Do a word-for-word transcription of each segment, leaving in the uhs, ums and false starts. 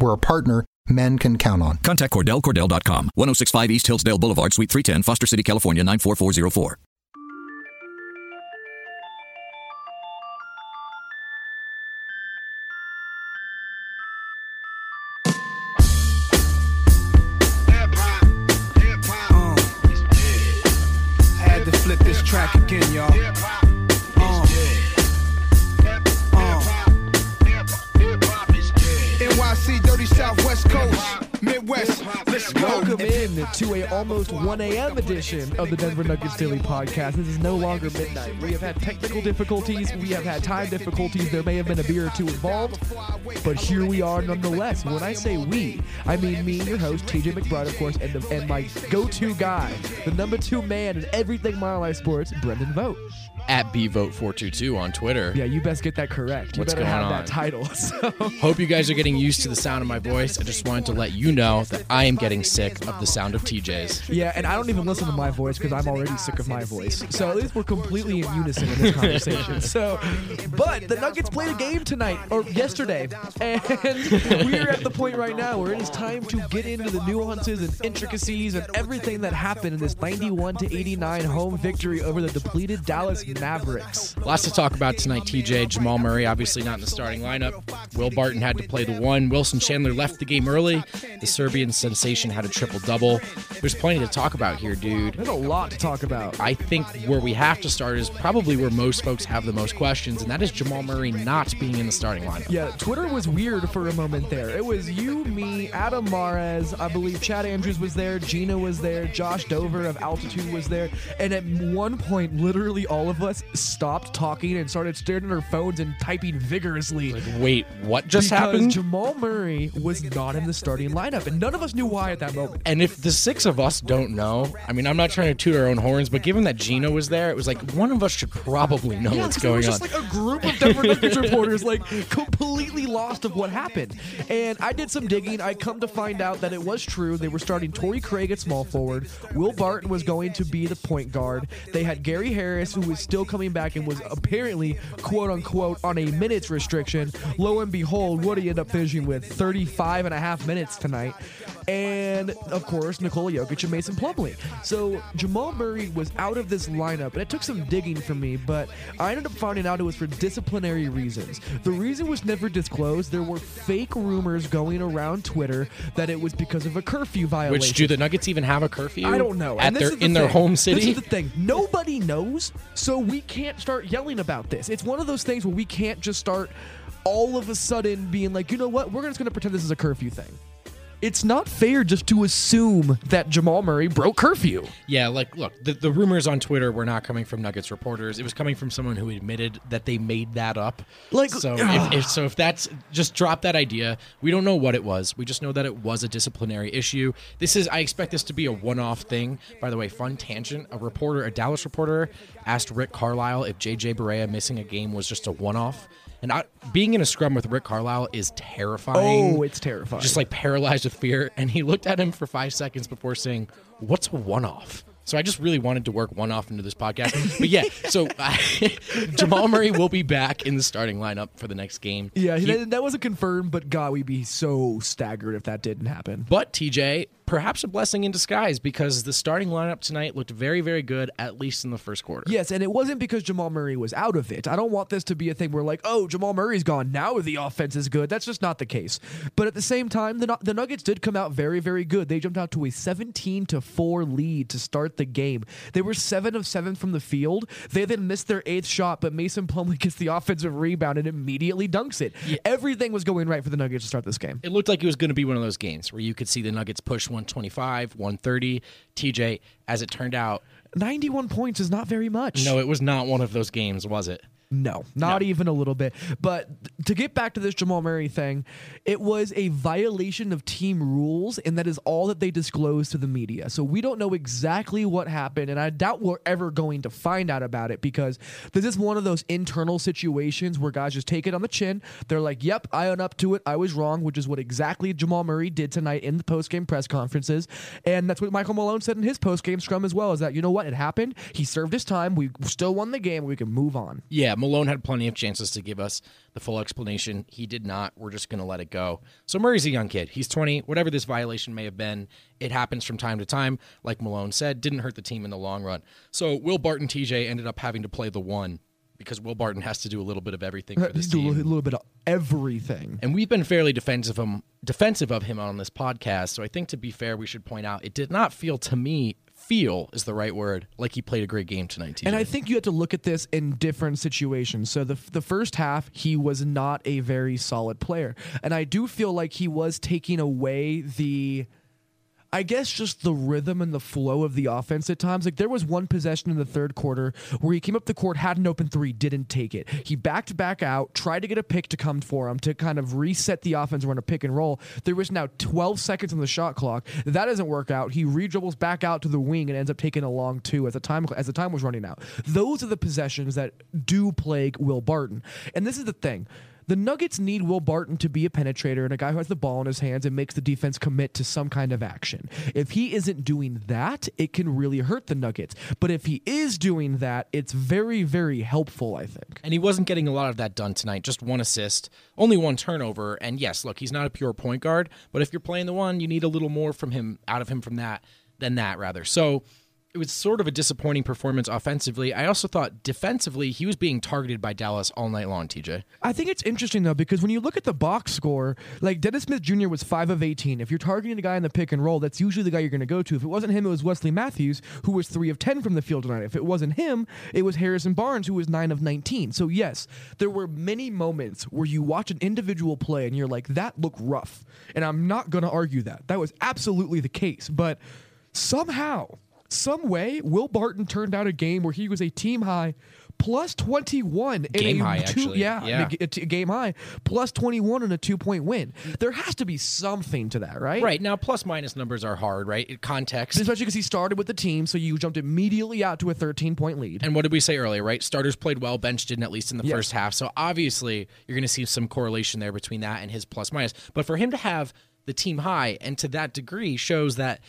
We're a partner men can count on. Contact Cordell Cordell dot com, ten sixty-five East Hillsdale Boulevard, Suite three ten, Foster City, California, nine four four zero four. Track again, y'all. N Y C, Dirty Southwest Coast, Midwest. Let's go. Welcome in to a almost one a.m. edition of the Denver Nuggets Daily Podcast. This is no longer midnight. We have had technical difficulties. We have had time difficulties. There may have been a beer or two involved, but here we are nonetheless. When I say we, I mean me, your host, T J McBride, of course, and, the, and my go-to guy, the number two man in everything Mile High Sports, Brendan Vogt. At B Vote four two two on Twitter. Yeah, you best get that correct. You What's better going have on? That title. So. Hope you guys are getting used to the sound of my voice. I just wanted to let you know that I am getting sick of the sound of T J's. Yeah, and I don't even listen to my voice because I'm already sick of my voice. So at least we're completely in unison in this conversation. So, but the Nuggets played a game tonight, or yesterday, and we are at the point right now where it is time to get into the nuances and intricacies and everything that happened in this ninety-one to eighty-nine home victory over the depleted Dallas Mavericks. Lots to talk about tonight, T J. Jamal Murray obviously not in the starting lineup. Will Barton had to play the one. Wilson Chandler left the game early. The Serbian sensation had a triple-double. There's plenty to talk about here, dude. There's a lot to talk about. I think where we have to start is probably where most folks have the most questions, and that is Jamal Murray not being in the starting lineup. Yeah, Twitter was weird for a moment there. It was you, me, Adam Mares, I believe Chad Andrews was there, Gina was there, Josh Dover of Altitude was there, and at one point, literally all of us stopped talking and started staring at our phones and typing vigorously. Like, wait, what just because happened? Jamal Murray was not in the starting lineup, and none of us knew why at that moment. And if the six of us don't know, I mean, I'm not trying to toot our own horns, but given that Gina was there, it was like one of us should probably know yeah, what's going on. It was just on. Like a group of Denver Nuggets reporters, like completely lost of what happened. And I did some digging. I come to find out that it was true. They were starting Torrey Craig at small forward. Will Barton was going to be the point guard. They had Gary Harris, who was still coming back and was apparently, quote unquote, on a minutes restriction. Lo and behold, what do you end up finishing with? thirty-five and a half minutes tonight. And, of course, Nikola Jokic and Mason Plumlee. So Jamal Murray was out of this lineup, and it took some digging for me, but I ended up finding out it was for disciplinary reasons. The reason was never disclosed. There were fake rumors going around Twitter that it was because of a curfew violation. Which, do the Nuggets even have a curfew? I don't know. At and this their, is the in thing. Their home city? This is the thing. Nobody knows, so we can't start yelling about this. It's one of those things where we can't just start all of a sudden being like, you know what, we're just going to pretend this is a curfew thing. It's not fair just to assume that Jamal Murray broke curfew. Yeah, like, look, the, the rumors on Twitter were not coming from Nuggets reporters. It was coming from someone who admitted that they made that up. Like, so, if, if, so if that's, just drop that idea. We don't know what it was. We just know that it was a disciplinary issue. This is, I expect this to be a one-off thing. By the way, fun tangent. A reporter, a Dallas reporter, asked Rick Carlisle if J J. Barea missing a game was just a one-off. And I, being in a scrum with Rick Carlisle is terrifying. Oh, it's terrifying. Just like paralyzed with fear. And he looked at him for five seconds before saying, what's a one-off? So I just really wanted to work one-off into this podcast. But yeah, so I, Jamal Murray will be back in the starting lineup for the next game. Yeah, he, that, that wasn't confirmed, but God, we'd be so staggered if that didn't happen. But T J, perhaps a blessing in disguise, because the starting lineup tonight looked very, very good, at least in the first quarter. Yes, and it wasn't because Jamal Murray was out of it. I don't want this to be a thing where, like, oh, Jamal Murray's gone, now the offense is good. That's just not the case. But at the same time, the, the Nuggets did come out very, very good. They jumped out to a seventeen to four lead to start the game. They were seven of seven from the field. They then missed their eighth shot, but Mason Plumlee gets the offensive rebound and immediately dunks it. Yeah. Everything was going right for the Nuggets to start this game. It looked like it was going to be one of those games where you could see the Nuggets push one twenty-five, one thirty. T J, as it turned out, ninety-one points is not very much. No, it was not one of those games, was it? No, not no. even a little bit. But to get back to this Jamal Murray thing, it was a violation of team rules, and that is all that they disclosed to the media. So we don't know exactly what happened, and I doubt we're ever going to find out about it, because this is one of those internal situations where guys just take it on the chin. They're like, yep, I own up to it. I was wrong, which is what exactly Jamal Murray did tonight in the post-game press conferences. And that's what Michael Malone said in his post-game scrum as well, is that, you know what, it happened. He served his time. We still won the game. We can move on. Yeah, Malone had plenty of chances to give us the full explanation. He did not. We're just going to let it go. So Murray's a young kid. He's twenty. Whatever this violation may have been, it happens from time to time. Like Malone said, didn't hurt the team in the long run. So Will Barton, T J ended up having to play the one, because Will Barton has to do a little bit of everything for this team. A little bit of everything. And we've been fairly defensive of him, defensive of him on this podcast, so I think to be fair, we should point out it did not feel to me, feel is the right word, like he played a great game tonight, T J. And I think you have to look at this in different situations. So the the first half, he was not a very solid player. And I do feel like he was taking away the... I guess just the rhythm and the flow of the offense at times. Like, there was one possession in the third quarter where he came up the court, had an open three, didn't take it. He backed back out, tried to get a pick to come for him to kind of reset the offense, run a pick and roll. There was now twelve seconds on the shot clock. That doesn't work out. He redribbles back out to the wing and ends up taking a long two as the time as the time was running out. Those are the possessions that do plague Will Barton. And this is the thing. The Nuggets need Will Barton to be a penetrator and a guy who has the ball in his hands and makes the defense commit to some kind of action. If he isn't doing that, it can really hurt the Nuggets. But if he is doing that, it's very, very helpful, I think. And he wasn't getting a lot of that done tonight. Just one assist, only one turnover. And yes, look, he's not a pure point guard, but if you're playing the one, you need a little more from him, out of him from that, than that, rather. So it was sort of a disappointing performance offensively. I also thought defensively he was being targeted by Dallas all night long, T J. I think it's interesting, though, because when you look at the box score, like Dennis Smith Junior was five of eighteen. If you're targeting a guy in the pick and roll, that's usually the guy you're going to go to. If it wasn't him, it was Wesley Matthews, who was three of ten from the field tonight. If it wasn't him, it was Harrison Barnes, who was nine of nineteen. So, yes, there were many moments where you watch an individual play and you're like, that looked rough. And I'm not going to argue that. That was absolutely the case. But somehow... some way, Will Barton turned out a game where he was a team high plus twenty-one. Game in a high, two, actually. Yeah, yeah. A, a game high plus twenty-one in a two-point win. There has to be something to that, right? Right. Now, plus-minus numbers are hard, right? Context. Especially because he started with the team, so you jumped immediately out to a thirteen-point lead. And what did we say earlier, right? Starters played well, bench didn't, at least in the yes. first half. So, obviously, you're going to see some correlation there between that and his plus-minus. But for him to have the team high, and to that degree, shows that...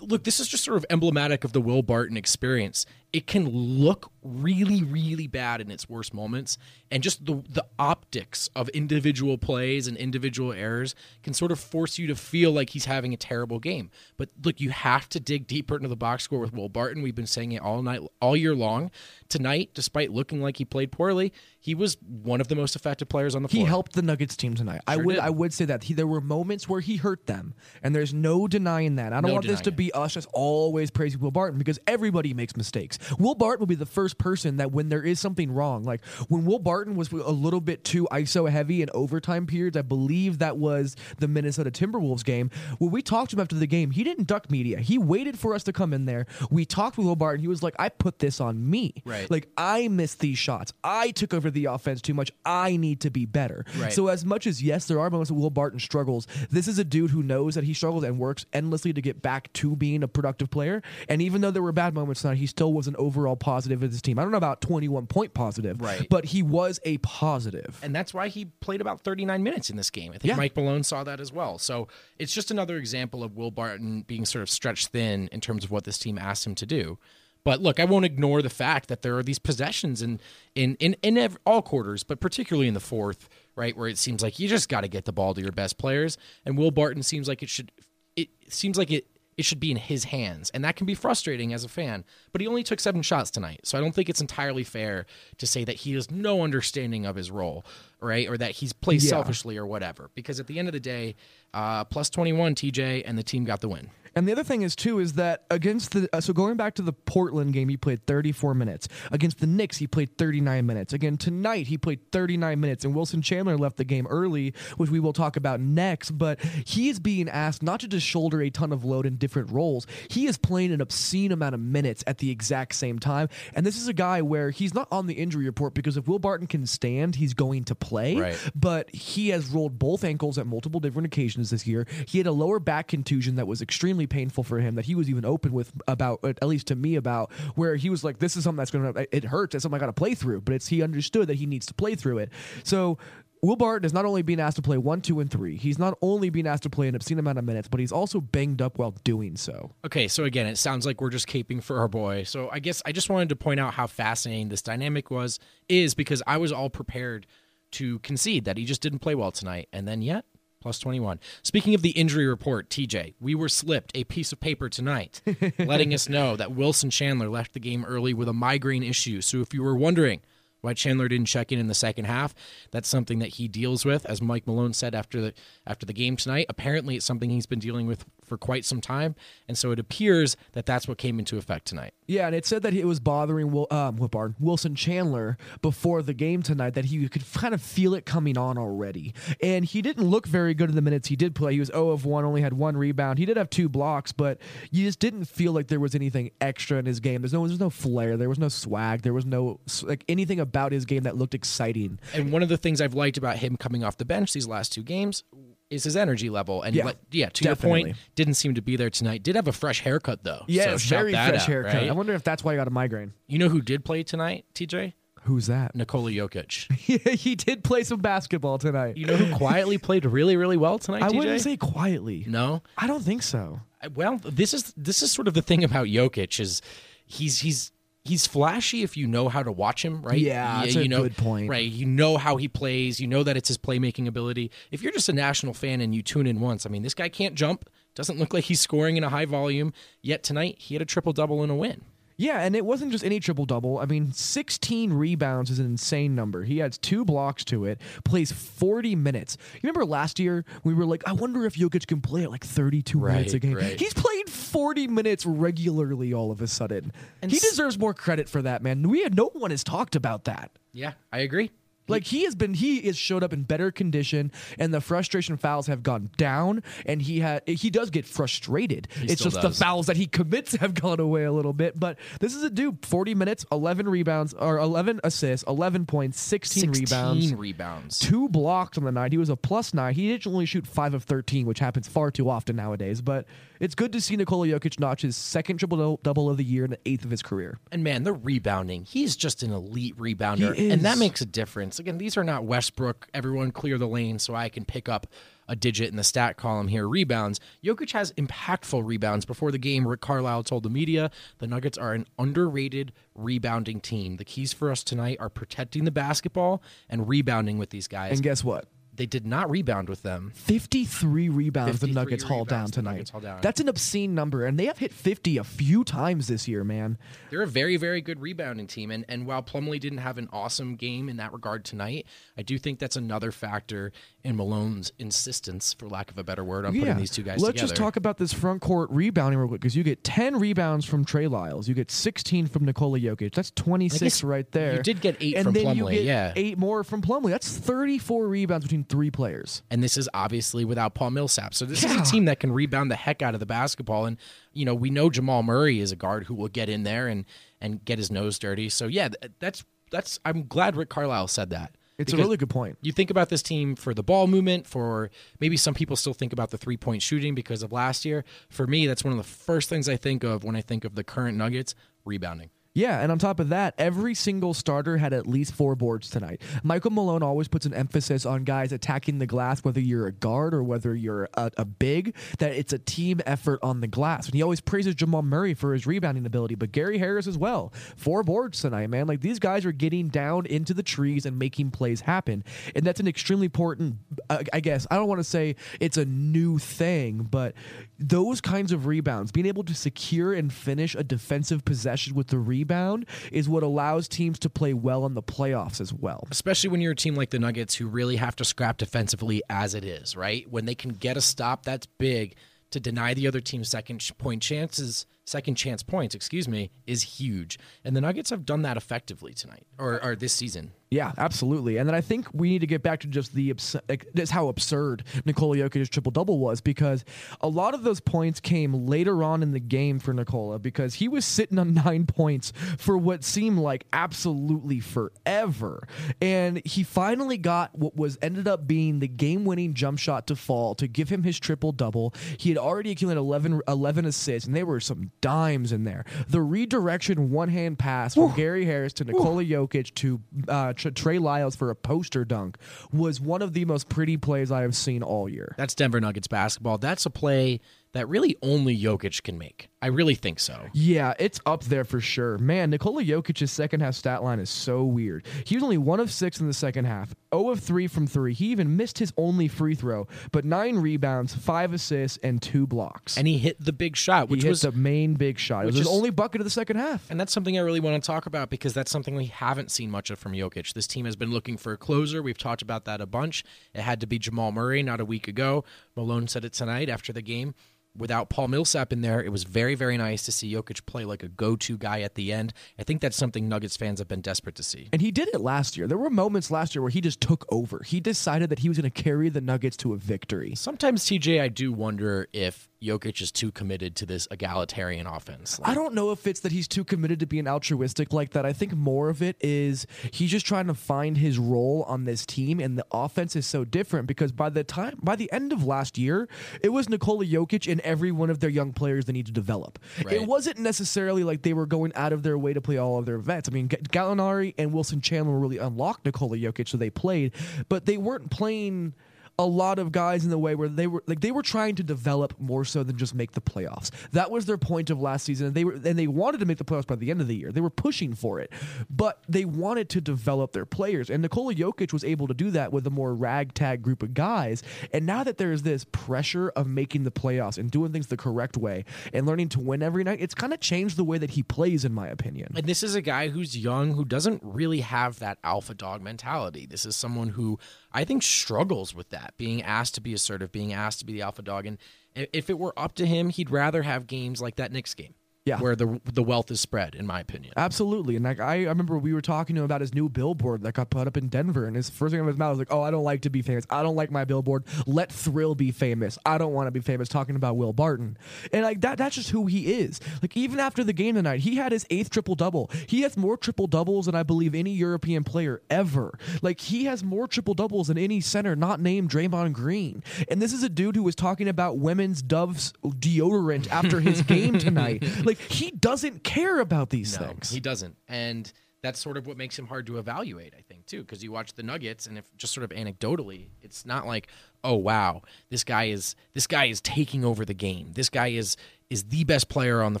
Look, this is just sort of emblematic of the Will Barton experience. It can look really, really bad in its worst moments, and just the the optics of individual plays and individual errors can sort of force you to feel like he's having a terrible game. But look, you have to dig deeper into the box score with Will Barton. We've been saying it all night, all year long. Tonight, despite looking like he played poorly, he was one of the most effective players on the floor. He helped the Nuggets team tonight. Sure I would did. I would say that he, there were moments where he hurt them, and there's no denying that. I don't no want this to it. be us just always praising Will Barton, because everybody makes mistakes. Will Barton will be the first person that when there is something wrong, like when Will Barton was a little bit too I S O heavy in overtime periods, I believe that was the Minnesota Timberwolves game, when we talked to him after the game, he didn't duck media. He waited for us to come in there. We talked with Will Barton. He was like, I put this on me. Right. Like, I missed these shots. I took over the offense too much. I need to be better. Right. So as much as, yes, there are moments that Will Barton struggles, this is a dude who knows that he struggles and works endlessly to get back to being a productive player. And even though there were bad moments tonight, he still was an overall positive of his team. I don't know about twenty-one point positive, right, but he was a positive. And that's why he played about thirty-nine minutes in this game. I think yeah. Mike Malone saw that as well. So it's just another example of Will Barton being sort of stretched thin in terms of what this team asked him to do. But look, I won't ignore the fact that there are these possessions in in in, in ev- all quarters, but particularly in the fourth, right, where it seems like you just got to get the ball to your best players. And Will Barton seems like it should. It seems like it. It should be in his hands, and that can be frustrating as a fan, but he only took seven shots tonight, so I don't think it's entirely fair to say that he has no understanding of his role, right, or that he's played yeah. selfishly or whatever, because at the end of the day, uh, plus twenty-one, T J, and the team got the win. And the other thing is, too, is that against the uh, – so going back to the Portland game, he played thirty-four minutes. Against the Knicks, he played thirty-nine minutes. Again, tonight, he played thirty-nine minutes. And Wilson Chandler left the game early, which we will talk about next. But he is being asked not to just shoulder a ton of load in different roles. He is playing an obscene amount of minutes at the exact same time. And this is a guy where he's not on the injury report because if Will Barton can stand, he's going to play. Right. But he has rolled both ankles at multiple different occasions this year. He had a lower back contusion that was extremely painful for him that he was even open with about, at least to me, about where he was like, this is something that's going to, it hurts. It's something I got to play through. But it's he understood that he needs to play through it. So Will Barton is not only being asked to play one, two, and three. He's not only being asked to play an obscene amount of minutes, but he's also banged up while doing so. Okay, so again, it sounds like we're just caping for our boy. So I guess I just wanted to point out how fascinating this dynamic was, is because I was all prepared to concede that he just didn't play well tonight, and then yet, plus twenty-one. Speaking of the injury report, T J, we were slipped a piece of paper tonight letting us know that Wilson Chandler left the game early with a migraine issue. So if you were wondering why Chandler didn't check in in the second half, that's something that he deals with. As Mike Malone said after the after the game tonight, apparently it's something he's been dealing with for quite some time, and so it appears that that's what came into effect tonight. Yeah, and it said that it was bothering Will, um, Will Barton, Wilson Chandler before the game tonight, that he could kind of feel it coming on already. And he didn't look very good in the minutes he did play. He was zero of one, only had one rebound. He did have two blocks, but you just didn't feel like there was anything extra in his game. There's no, there's no flair. There was no swag. There was no like anything about his game that looked exciting. And one of the things I've liked about him coming off the bench these last two games is his energy level. And yeah, le- yeah to definitely. your point, didn't seem to be there tonight. Did have a fresh haircut, though. Yeah, so very fresh out, haircut. Right? I wonder if that's why he got a migraine. You know who did play tonight, T J? Who's that? Nikola Jokic. He did play some basketball tonight. You know who quietly played really, really well tonight, I T J? I wouldn't say quietly. No? I don't think so. Well, this is this is sort of the thing about Jokic is he's he's... He's flashy if you know how to watch him, right? Yeah, that's you, you a know, good point. Right, you know how he plays. You know that it's his playmaking ability. If you're just a national fan and you tune in once, I mean, this guy can't jump. Doesn't look like he's scoring in a high volume. Yet tonight, he had a triple-double and a win. Yeah, and it wasn't just any triple-double. I mean, sixteen rebounds is an insane number. He adds two blocks to it, plays forty minutes. You remember last year, we were like, I wonder if Jokic can play at like thirty-two right, minutes a game. Right. He's played forty minutes regularly all of a sudden. And he s- deserves more credit for that, man. We had, no one has talked about that. Yeah, I agree. Like, he has been, he has showed up in better condition, and the frustration fouls have gone down, and he ha- he does get frustrated. He it's just does. The fouls that he commits have gone away a little bit, but this is a dude, forty minutes, eleven rebounds, or eleven assists, eleven points, sixteen, sixteen rebounds. sixteen rebounds. Two blocks on the night. He was a plus nine. He didn't only shoot five of thirteen, which happens far too often nowadays, but it's good to see Nikola Jokic notch his second triple-double of the year and the eighth of his career. And man, the rebounding. He's just an elite rebounder, and that makes a difference. Again, these are not Westbrook, everyone clear the lane so I can pick up a digit in the stat column here. Rebounds. Jokic has impactful rebounds. Before the game, Rick Carlisle told the media, the Nuggets are an underrated rebounding team. The keys for us tonight are protecting the basketball and rebounding with these guys. And guess what? They did not rebound with them. fifty-three rebounds the Nuggets hauled down tonight. That's an obscene number, and they have hit fifty a few times this year, man. They're a very, very good rebounding team, and, and while Plumlee didn't have an awesome game in that regard tonight, I do think that's another factor in Malone's insistence, for lack of a better word, on yeah. putting these two guys Let's together. Let's just talk about this front court rebounding real quick, because you get ten rebounds from Trey Lyles. You get sixteen from Nikola Jokic. That's twenty-six right there. You did get eight and from Plumlee, you get yeah. eight more from Plumlee. That's thirty-four rebounds between three players. And this is obviously without Paul Millsap. So this yeah. is a team that can rebound the heck out of the basketball. And, you know, we know Jamal Murray is a guard who will get in there and, and get his nose dirty. So, yeah, that's that's I'm glad Rick Carlisle said that. It's a really good point. You think about this team for the ball movement, for maybe some people still think about the three-point shooting because of last year. For me, that's one of the first things I think of when I think of the current Nuggets, rebounding. Yeah, and on top of that, every single starter had at least four boards tonight. Michael Malone always puts an emphasis on guys attacking the glass, whether you're a guard or whether you're a, a big, that it's a team effort on the glass. And he always praises Jamal Murray for his rebounding ability, but Gary Harris as well. Four boards tonight, man. Like, these guys are getting down into the trees and making plays happen. And that's an extremely important, uh, I guess, I don't want to say it's a new thing, but those kinds of rebounds, being able to secure and finish a defensive possession with the rebound, Rebound is what allows teams to play well in the playoffs as well. Especially when you're a team like the Nuggets who really have to scrap defensively as it is, right? When they can get a stop that's big, to deny the other team's second point chances, second chance points, excuse me, is huge. And the Nuggets have done that effectively tonight, or, or this season. Yeah, absolutely. And then I think we need to get back to just the obs- just how absurd Nikola Jokic's triple-double was, because a lot of those points came later on in the game for Nikola, because he was sitting on nine points for what seemed like absolutely forever. And he finally got what was ended up being the game-winning jump shot to fall to give him his triple-double. He had already accumulated eleven, eleven assists, and they were some dimes in there. The redirection one-hand pass from Ooh. Gary Harris to Nikola Ooh. Jokic to uh, Trey Lyles for a poster dunk was one of the most pretty plays I have seen all year. That's Denver Nuggets basketball. That's a play that really only Jokic can make. I really think so. Yeah, it's up there for sure. Man, Nikola Jokic's second-half stat line is so weird. He was only one of six in the second half, zero of three from three. He even missed his only free throw, but nine rebounds, five assists, and two blocks. And he hit the big shot, which he hit was... the main big shot. It was his only bucket of the second half. And that's something I really want to talk about, because that's something we haven't seen much of from Jokic. This team has been looking for a closer. We've talked about that a bunch. It had to be Jamal Murray not a week ago. Malone said it tonight after the game. Without Paul Millsap in there, it was very, very nice to see Jokic play like a go-to guy at the end. I think that's something Nuggets fans have been desperate to see. And he did it last year. There were moments last year where he just took over. He decided that he was going to carry the Nuggets to a victory. Sometimes, T J, I do wonder if Jokic is too committed to this egalitarian offense. Like, I don't know if it's that he's too committed to being altruistic like that. I think more of it is he's just trying to find his role on this team, and the offense is so different, because by the time, by the end of last year, it was Nikola Jokic and every one of their young players they need to develop. Right. It wasn't necessarily like they were going out of their way to play all of their vets. I mean, Gallinari and Wilson Chandler really unlocked Nikola Jokic, so they played, but they weren't playing a lot of guys in the way where they were like they were trying to develop more so than just make the playoffs. That was their point of last season, and they were and they wanted to make the playoffs by the end of the year. They were pushing for it, but they wanted to develop their players, and Nikola Jokic was able to do that with a more ragtag group of guys. And now that there is this pressure of making the playoffs and doing things the correct way and learning to win every night, it's kind of changed the way that he plays, in my opinion. And this is a guy who's young, who doesn't really have that alpha dog mentality. This is someone who I think struggles with that, being asked to be assertive, being asked to be the alpha dog. And if it were up to him, he'd rather have games like that Knicks game. Yeah. Where the the wealth is spread, in my opinion. Absolutely. And like I, I remember we were talking to him about his new billboard that got put up in Denver, and his first thing out of his mouth was like, oh, I don't like to be famous. I don't like my billboard. Let Thrill be famous. I don't want to be famous, talking about Will Barton. And like that that's just who he is. Like even after the game tonight, he had his eighth triple-double. He has more triple-doubles than I believe any European player ever. Like he has more triple-doubles than any center not named Draymond Green. And this is a dude who was talking about women's Dove's deodorant after his game tonight. Like, Like, he doesn't care about these no, things. He doesn't. And that's sort of what makes him hard to evaluate, I think, too, because you watch the Nuggets, and if just sort of anecdotally, it's not like, oh, wow, this guy is this guy is taking over the game. This guy is is the best player on the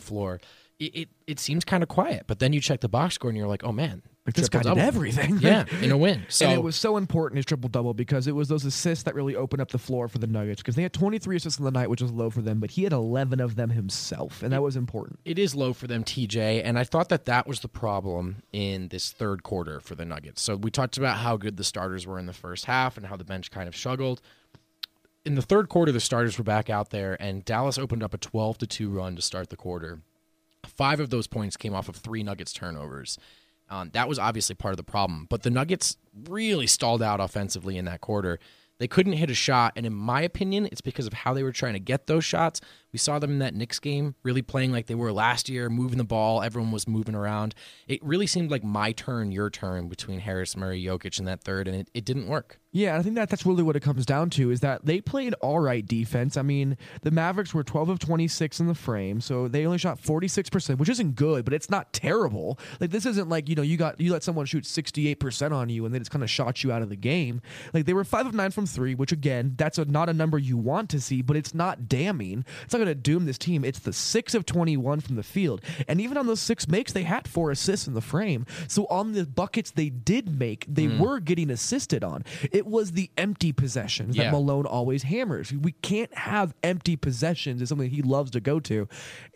floor. It it, it seems kind of quiet, but then you check the box score, and you're like, oh, man. Like this guy did everything. Yeah, in a win. So. And it was so important, his triple-double, because it was those assists that really opened up the floor for the Nuggets, because they had twenty-three assists in the night, which was low for them, but he had eleven of them himself, and that it, was important. It is low for them, T J, and I thought that that was the problem in this third quarter for the Nuggets. So we talked about how good the starters were in the first half and how the bench kind of struggled. In the third quarter, the starters were back out there, and Dallas opened up a twelve to two run to start the quarter. Five of those points came off of three Nuggets turnovers. Um, that was obviously part of the problem, but the Nuggets really stalled out offensively in that quarter. They couldn't hit a shot, and in my opinion, it's because of how they were trying to get those shots. We saw them in that Knicks game really playing like they were last year, moving the ball. Everyone was moving around. It really seemed like my turn, your turn between Harris, Murray, Jokic in that third, and it, it didn't work. Yeah, I think that that's really what it comes down to, is that they played all right defense. I mean, the Mavericks were twelve of twenty-six in the frame, so they only shot forty-six percent, which isn't good, but it's not terrible. Like, this isn't like, you know, you got you let someone shoot sixty-eight percent on you and they just kind of shot you out of the game. Like, they were five of nine from three, which, again, that's a, not a number you want to see, but it's not damning. It's not going to doom this team. It's the six of twenty-one from the field. And even on those six makes, they had four assists in the frame. So on the buckets they did make, they mm. were getting assisted on. It It was the empty possessions yeah. that Malone always hammers. We can't have empty possessions. It's something he loves to go to.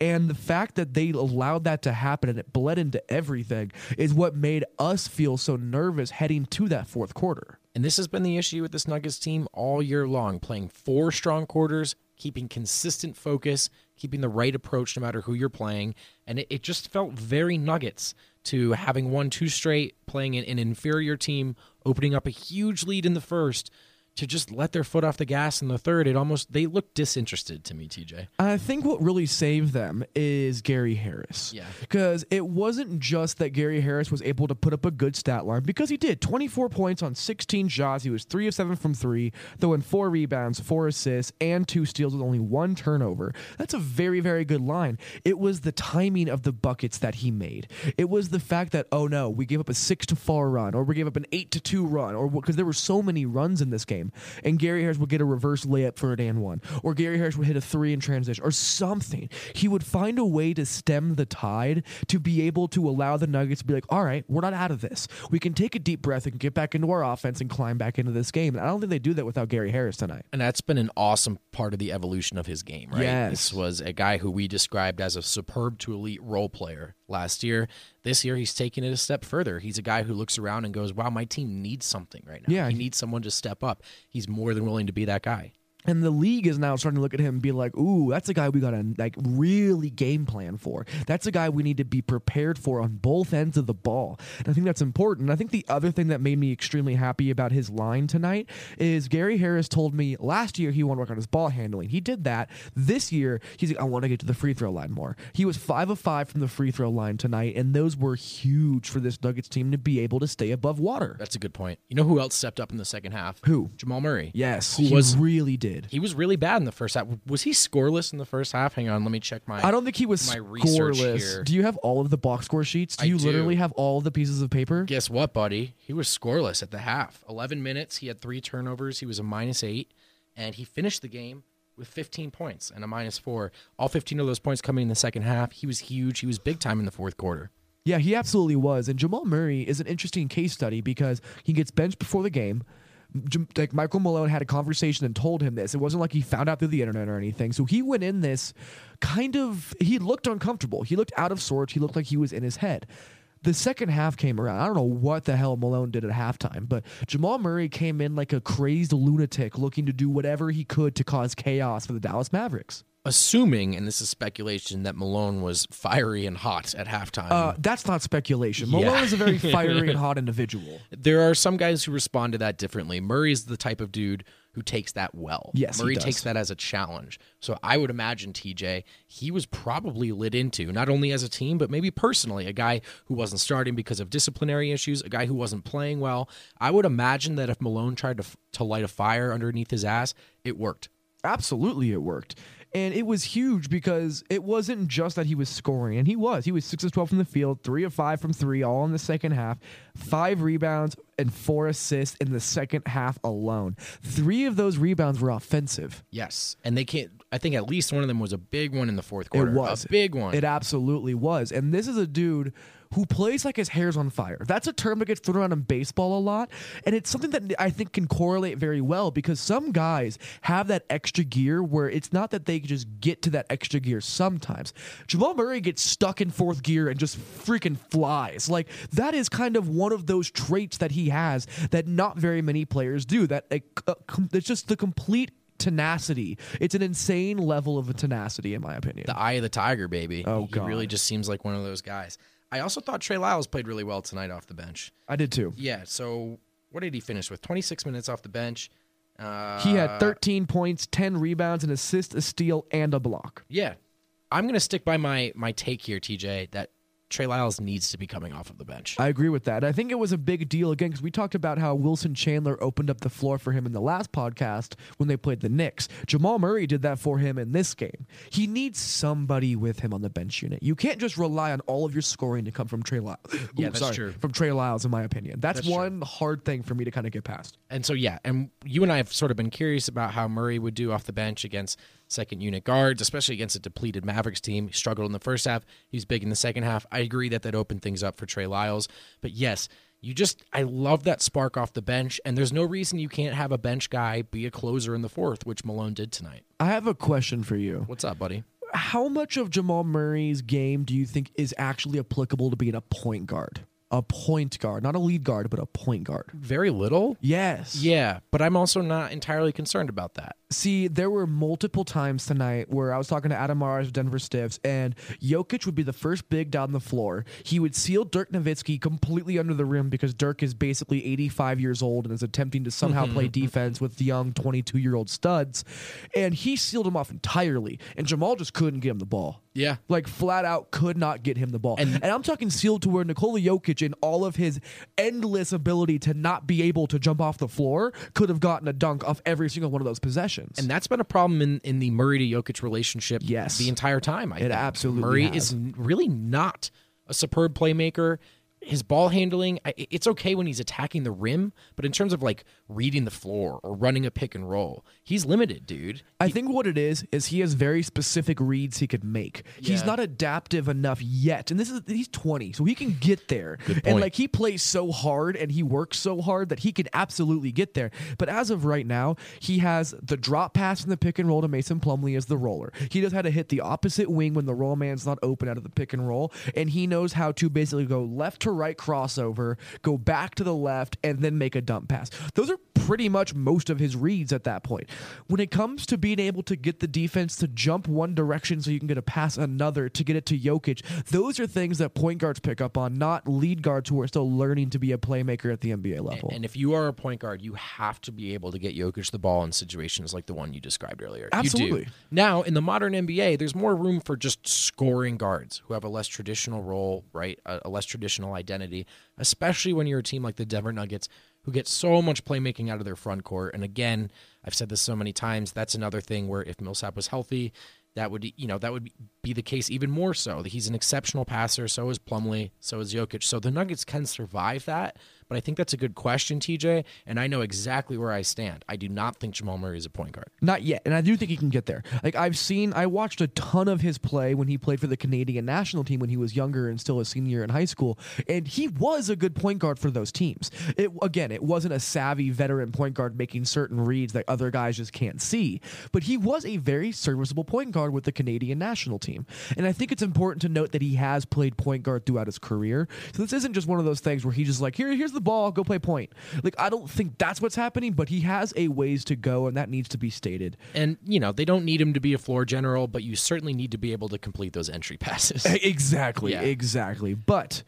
And the fact that they allowed that to happen and it bled into everything is what made us feel so nervous heading to that fourth quarter. And this has been the issue with this Nuggets team all year long, playing four strong quarters, keeping consistent focus, keeping the right approach no matter who you're playing. And it, it just felt very Nuggets to having won two straight, playing an, an inferior team, opening up a huge lead in the first, to just let their foot off the gas in the third. It almost, they looked disinterested to me, T J. I think what really saved them is Gary Harris. Yeah. Because it wasn't just that Gary Harris was able to put up a good stat line, because he did. twenty-four points on sixteen shots. He was three of seven from three, though in four rebounds, four assists, and two steals with only one turnover. That's a very, very good line. It was the timing of the buckets that he made. It was the fact that, oh no, we gave up a six to four run, or we gave up an eight to two run, or because there were so many runs in this game. And Gary Harris would get a reverse layup for an and one, or Gary Harris would hit a three in transition, or something. He would find a way to stem the tide, to be able to allow the Nuggets to be like, all right, we're not out of this. We can take a deep breath and get back into our offense and climb back into this game. And I don't think they do that without Gary Harris tonight. And that's been an awesome part of the evolution of his game, right? Yes. This was a guy who we described as a superb to elite role player last year. This year, he's taking it a step further. He's a guy who looks around and goes, wow, my team needs something right now. Yeah. He needs someone to step up. He's more than willing to be that guy. And the league is now starting to look at him and be like, ooh, that's a guy we got to like really game plan for. That's a guy we need to be prepared for on both ends of the ball. And I think that's important. I think the other thing that made me extremely happy about his line tonight is Gary Harris told me last year he wanted to work on his ball handling. He did that. This year, he's like, I want to get to the free throw line more. He was five of five from the free throw line tonight, and those were huge for this Nuggets team to be able to stay above water. That's a good point. You know who else stepped up in the second half? Who? Jamal Murray. Yes, who he was really did. He was really bad in the first half. Was he scoreless in the first half? Hang on, let me check my. I don't think he was scoreless. Here. Do you have all of the box score sheets? Do I you do. literally have all of the pieces of paper? Guess what, buddy? He was scoreless at the half. eleven minutes. He had three turnovers. He was a minus eight, and he finished the game with fifteen points and a minus four. All fifteen of those points coming in the second half. He was huge. He was big time in the fourth quarter. Yeah, he absolutely was. And Jamal Murray is an interesting case study because he gets benched before the game. Like Michael Malone had a conversation and told him this. It wasn't like he found out through the internet or anything. So he went in this kind of, he looked uncomfortable. He looked out of sorts. He looked like he was in his head. The second half came around. I don't know what the hell Malone did at halftime, but Jamal Murray came in like a crazed lunatic looking to do whatever he could to cause chaos for the Dallas Mavericks. Assuming, and this is speculation, that Malone was fiery and hot at halftime. Uh, that's not speculation. Malone yeah. is a very fiery and hot individual. There are some guys who respond to that differently. Murray is the type of dude who takes that well. Yes, Murray takes that as a challenge. So I would imagine, T J, he was probably lit into, not only as a team, but maybe personally, a guy who wasn't starting because of disciplinary issues, a guy who wasn't playing well. I would imagine that if Malone tried to, to light a fire underneath his ass, it worked. Absolutely, it worked. And it was huge because it wasn't just that he was scoring, and he was. He was six of twelve from the field, three of five from three, all in the second half, five rebounds and four assists in the second half alone. Three of those rebounds were offensive. Yes, and they can't. I think at least one of them was a big one in the fourth quarter. It was. A big one. It absolutely was. And this is a dude who plays like his hair's on fire. That's a term that gets thrown around in baseball a lot, and it's something that I think can correlate very well because some guys have that extra gear where it's not that they just get to that extra gear sometimes. Jamal Murray gets stuck in fourth gear and just freaking flies. Like, that is kind of one of those traits that he has that not very many players do. That uh, com- It's just the complete tenacity. It's an insane level of tenacity, in my opinion. The eye of the tiger, baby. Oh, he God. really just seems like one of those guys. I also thought Trey Lyles played really well tonight off the bench. I did too. Yeah, so what did he finish with? twenty-six minutes off the bench. Uh, he had thirteen points, ten rebounds, an assist, a steal, and a block. Yeah. I'm going to stick by my my take here, T J, that Trey Lyles needs to be coming off of the bench. I agree with that. I think it was a big deal, again, because we talked about how Wilson Chandler opened up the floor for him in the last podcast when they played the Knicks. Jamal Murray did that for him in this game. He needs somebody with him on the bench unit. You can't just rely on all of your scoring to come from Trey Lyles. Yeah, that's sorry, true. From Trey Lyles, in my opinion. That's, that's one true. hard thing for me to kind of get past. And so, yeah, and you and I have sort of been curious about how Murray would do off the bench against second unit guards, especially against a depleted Mavericks team. He struggled in the first half. He's big in the second half. I agree that that opened things up for Trey Lyles. But yes, you just, I love that spark off the bench. And there's no reason you can't have a bench guy be a closer in the fourth, which Malone did tonight. I have a question for you. What's up, buddy? How much of Jamal Murray's game do you think is actually applicable to being a point guard? A point guard, not a lead guard, but a point guard. Very little? Yes. Yeah, but I'm also not entirely concerned about that. See, there were multiple times tonight where I was talking to Adam Mares of Denver Stiffs, and Jokic would be the first big down the floor. He would seal Dirk Nowitzki completely under the rim because Dirk is basically eighty-five years old and is attempting to somehow play defense with young twenty-two-year-old studs, and he sealed him off entirely, and Jamal just couldn't get him the ball. Yeah. Like, flat out could not get him the ball. And, and I'm talking sealed to where Nikola Jokic, in all of his endless ability to not be able to jump off the floor, could have gotten a dunk off every single one of those possessions. And that's been a problem in, in the Murray to Jokic relationship yes. the entire time. I it think. absolutely Murray has. is really not a superb playmaker. His ball handling, it's okay when he's attacking the rim, but in terms of like reading the floor or running a pick and roll, he's limited, dude. I he, think what it is, is he has very specific reads he could make. Yeah. He's not adaptive enough yet. And this is, he's twenty, so he can get there. And like he plays so hard and he works so hard that he can absolutely get there. But as of right now, he has the drop pass and the pick and roll to Mason Plumlee as the roller. He knows how to hit the opposite wing when the roll man's not open out of the pick and roll. And he knows how to basically go left to right crossover, go back to the left, and then make a dump pass. Those are pretty much most of his reads at that point. When it comes to being able to get the defense to jump one direction so you can get a pass another to get it to Jokic, those are things that point guards pick up on, not lead guards who are still learning to be a playmaker at the N B A level. And, and if you are a point guard, you have to be able to get Jokic the ball in situations like the one you described earlier. Absolutely. You do. Now, in the modern N B A, there's more room for just scoring guards who have a less traditional role, right? A, a less traditional identity, especially when you're a team like the Denver Nuggets, who get so much playmaking out of their front court. And again, I've said this so many times, that's another thing where if Millsap was healthy, that would, you know, that would be the case even more so. He's an exceptional passer, so is Plumlee, so is Jokic. So the Nuggets can survive that, but I think that's a good question, T J, and I know exactly where I stand. I do not think Jamal Murray is a point guard. Not yet, and I do think he can get there. Like, I've seen, I watched a ton of his play when he played for the Canadian national team when he was younger and still a senior in high school, and he was a good point guard for those teams. It, again, it wasn't a savvy veteran point guard making certain reads that other guys just can't see, but he was a very serviceable point guard with the Canadian national team, and I think it's important to note that he has played point guard throughout his career, so this isn't just one of those things where he just like, here, here's the ball, go play point. Like, I don't think that's what's happening, but he has a ways to go, and that needs to be stated. And, you know, they don't need him to be a floor general, but you certainly need to be able to complete those entry passes. Exactly, yeah. exactly. But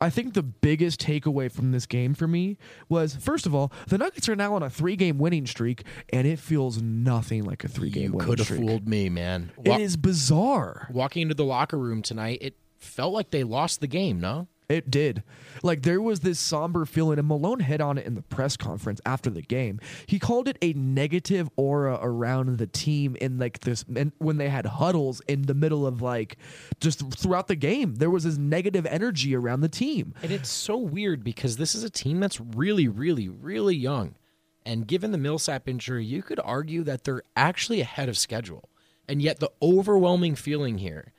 I think the biggest takeaway from this game for me was, first of all, the Nuggets are now on a three-game winning streak, and it feels nothing like a three-game winning streak. You could have fooled me, man. Wa- it is bizarre. Walking into the locker room tonight, it felt like they lost the game, no? It did. Like, there was this somber feeling, and Malone hit on it in the press conference after the game. He called it a negative aura around the team in, like, this, and when they had huddles in the middle of, like, just throughout the game. There was this negative energy around the team. And it's so weird because this is a team that's really, really, really young. And given the Millsap injury, you could argue that they're actually ahead of schedule. And yet the overwhelming feeling here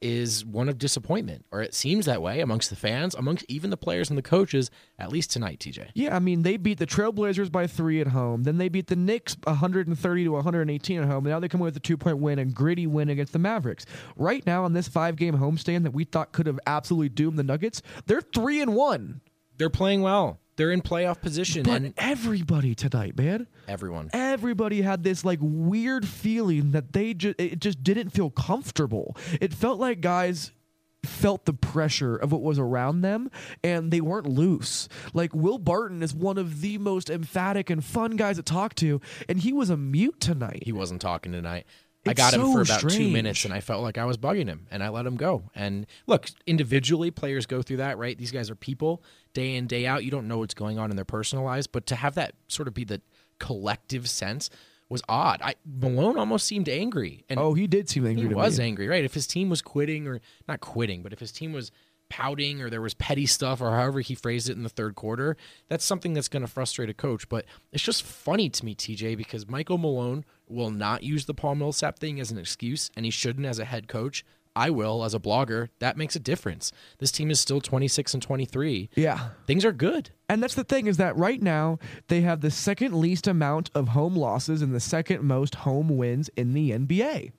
is one of disappointment, or it seems that way amongst the fans, amongst even the players and the coaches, at least tonight, T J. Yeah, I mean, they beat the Trailblazers by three at home. Then they beat the Knicks one thirty to one eighteen at home. And now they come with a two-point win and gritty win against the Mavericks. Right now on this five-game homestand that we thought could have absolutely doomed the Nuggets, they're three and one. They're playing well. They're in playoff position. But and everybody tonight, man. Everyone. Everybody had this like weird feeling that they ju- it just didn't feel comfortable. It felt like guys felt the pressure of what was around them, and they weren't loose. Like, Will Barton is one of the most emphatic and fun guys to talk to, and he was a mute tonight. He wasn't talking tonight. It's I got so him for about strange. two minutes, and I felt like I was bugging him, and I let him go. And look, individually, players go through that, right? These guys are people, day in, day out. You don't know what's going on in their personal lives, but to have that sort of be the collective sense was odd. I, Malone almost seemed angry. And oh, he did seem angry to me. He was angry, right? If his team was quitting, or not quitting, but if his team was pouting, or there was petty stuff, or however he phrased it in the third quarter, that's something that's going to frustrate a coach. But it's just funny to me, T J, because Michael Malone will not use the Paul Millsap thing as an excuse, and he shouldn't as a head coach. I will as a blogger. That makes a difference. This team is still twenty-six and twenty-three. Yeah. Things are good. And that's the thing, is that right now they have the second least amount of home losses and the second most home wins in the N B A.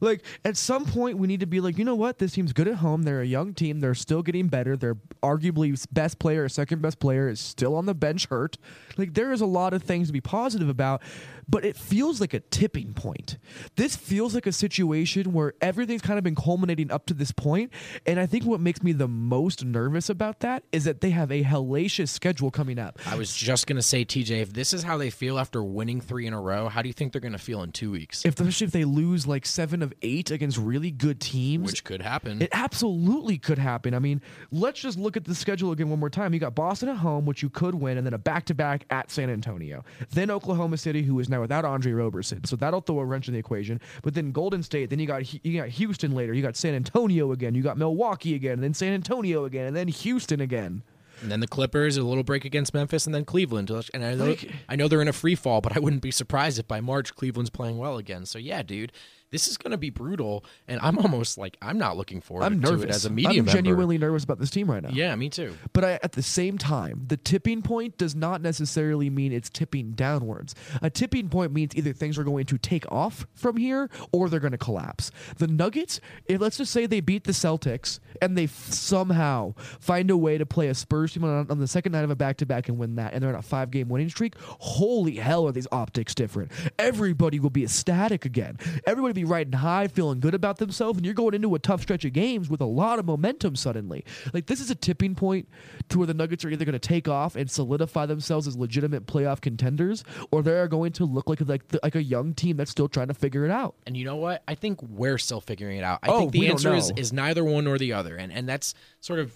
Like, at some point, we need to be like, you know what? This team's good at home. They're a young team. They're still getting better. Their arguably best player or second best player is still on the bench hurt. Like, there is a lot of things to be positive about, but it feels like a tipping point. This feels like a situation where everything's kind of been culminating up to this point, and I think what makes me the most nervous about that is that they have a hellacious schedule coming up. I was just going to say, T J, if this is how they feel after winning three in a row, how do you think they're going to feel in two weeks? If, especially if they lose like seven of eight against really good teams. Which could happen. It absolutely could happen. I mean, let's just look at the schedule again one more time. You got Boston at home, which you could win, and then a back-to-back at San Antonio. Then Oklahoma City, who is now without Andre Roberson. So that'll throw a wrench in the equation. But then Golden State, then you got you got Houston later. You got San Antonio again. You got Milwaukee again, and then San Antonio again, and then Houston again. And then the Clippers, a little break against Memphis, and then Cleveland. And I know, like, I know they're in a free fall, but I wouldn't be surprised if by March Cleveland's playing well again. So, yeah, dude, this is going to be brutal, and I'm almost like I'm not looking forward I'm nervous. to it as a media I'm member. I'm genuinely nervous about this team right now. Yeah, me too. But I, at the same time, the tipping point does not necessarily mean it's tipping downwards. A tipping point means either things are going to take off from here or they're going to collapse. The Nuggets, if, let's just say they beat the Celtics and they f- somehow find a way to play a Spurs team on, on the second night of a back-to-back and win that, and they're on a five-game winning streak, holy hell are these optics different. Everybody will be ecstatic again. Everybody will be riding high, feeling good about themselves, and you're going into a tough stretch of games with a lot of momentum suddenly. Like, this is a tipping point to where the Nuggets are either going to take off and solidify themselves as legitimate playoff contenders, or they are going to look like like, like a young team that's still trying to figure it out. And you know what? I think we're still figuring it out. I oh, think the answer is, is neither one nor the other, and and that's sort of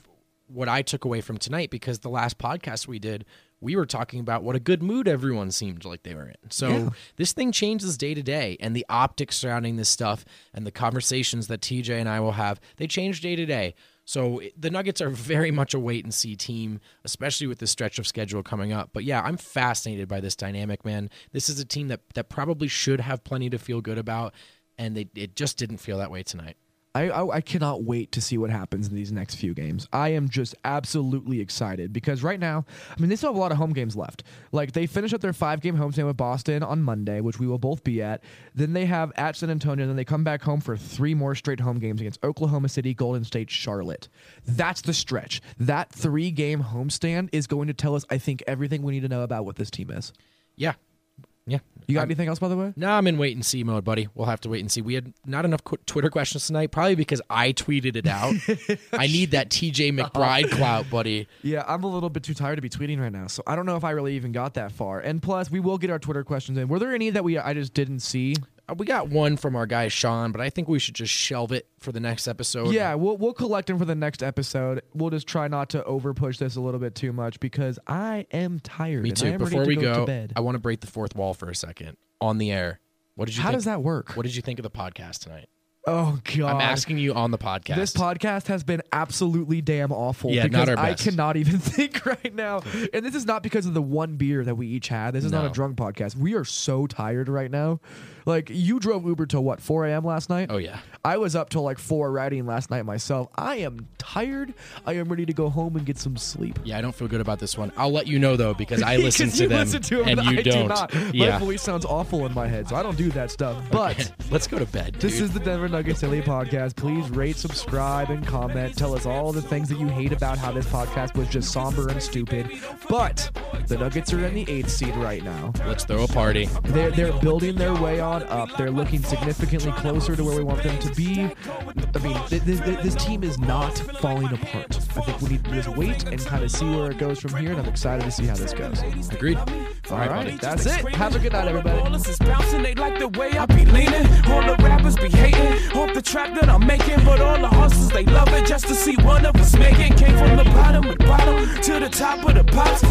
what I took away from tonight, because the last podcast we did, we were talking about what a good mood everyone seemed like they were in. So yeah. This thing changes day to day, and the optics surrounding this stuff and the conversations that T J and I will have, they change day to day. So the Nuggets are very much a wait-and-see team, especially with this stretch of schedule coming up. But, yeah, I'm fascinated by this dynamic, man. This is a team that, that probably should have plenty to feel good about, and they, it just didn't feel that way tonight. I, I I cannot wait to see what happens in these next few games. I am just absolutely excited because right now, I mean, they still have a lot of home games left. Like, they finish up their five-game homestand with Boston on Monday, which we will both be at. Then they have at San Antonio, and then they come back home for three more straight home games against Oklahoma City, Golden State, Charlotte. That's the stretch. That three-game homestand is going to tell us, I think, everything we need to know about what this team is. Yeah. Yeah. You got um, anything else, by the way? No, I'm in wait and see mode, buddy. We'll have to wait and see. We had not enough qu- Twitter questions tonight, probably because I tweeted it out. I need that T J McBride clout, buddy. Yeah, I'm a little bit too tired to be tweeting right now, so I don't know if I really even got that far. And plus, we will get our Twitter questions in. Were there any that we I just didn't see? We got one from our guy, Sean, but I think we should just shelve it for the next episode. Yeah, we'll we'll collect them for the next episode. We'll just try not to over-push this a little bit too much because I am tired. Me too. And I am Before ready to we go, go to bed. I want to break the fourth wall for a second on the air. What did you How think, does that work? What did you think of the podcast tonight? Oh, God. I'm asking you on the podcast. This podcast has been absolutely damn awful. Yeah, because not our best. I cannot even think right now. And this is not because of the one beer that we each had. This is no. not a drunk podcast. We are so tired right now. Like, you drove Uber till what, four a.m. last night? Oh, yeah. I was up till like four riding last night myself. I am tired. I am ready to go home and get some sleep. Yeah, I don't feel good about this one. I'll let you know, though, because I listen to them listen to and you I don't. Do not. Yeah. My voice sounds awful in my head, so I don't do that stuff. But okay. Let's go to bed, dude. This is the Denver Nuggets Daily Podcast. Please rate, subscribe, and comment. Tell us all the things that you hate about how this podcast was just somber and stupid. But the Nuggets are in the eighth seed right now. Let's throw a party. They're, they're building their way on up. They're looking significantly closer to where we want them to be. I mean, th- th- th- this team is not falling apart. I think we need to just wait and kind of see where it goes from here, and I'm excited to see how this goes. Agreed. All right, right that's it. Have a good night, everybody. Hope the trap that I'm making, but all the horses they love it just to see one of us make it. Came from the bottom of the bottom to the top of the pops.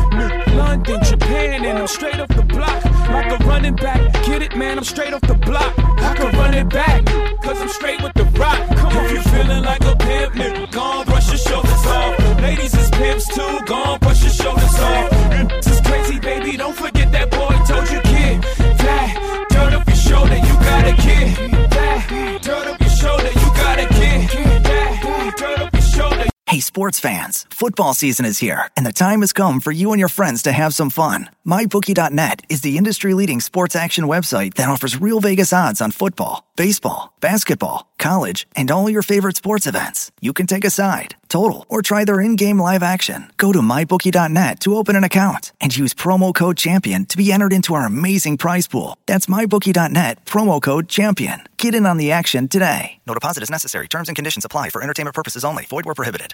London, Japan, and I'm straight off the block. Like a running back, get it, man, I'm straight off the block. I can run it back, cause I'm straight with the rock. Come on, if you feeling like a pimp, nigga, gon' brush your shoulders off. Ladies is pimps too, gon' brush your shoulders off. This is crazy, baby, don't forget that boy told you, kid. That dirt up your shoulder, you got a kid. Turn up your shoulder, you gotta get, get that. Turn up your shoulder. Hey, sports. sports fans, football season is here, and the time has come for you and your friends to have some fun. My Bookie dot net is the industry-leading sports action website that offers real Vegas odds on football, baseball, basketball, college, and all your favorite sports events. You can take a side, total, or try their in-game live action. Go to My Bookie dot net to open an account and use promo code CHAMPION to be entered into our amazing prize pool. That's My Bookie dot net, promo code CHAMPION. Get in on the action today. No deposit is necessary. Terms and conditions apply. For entertainment purposes only. Void where prohibited.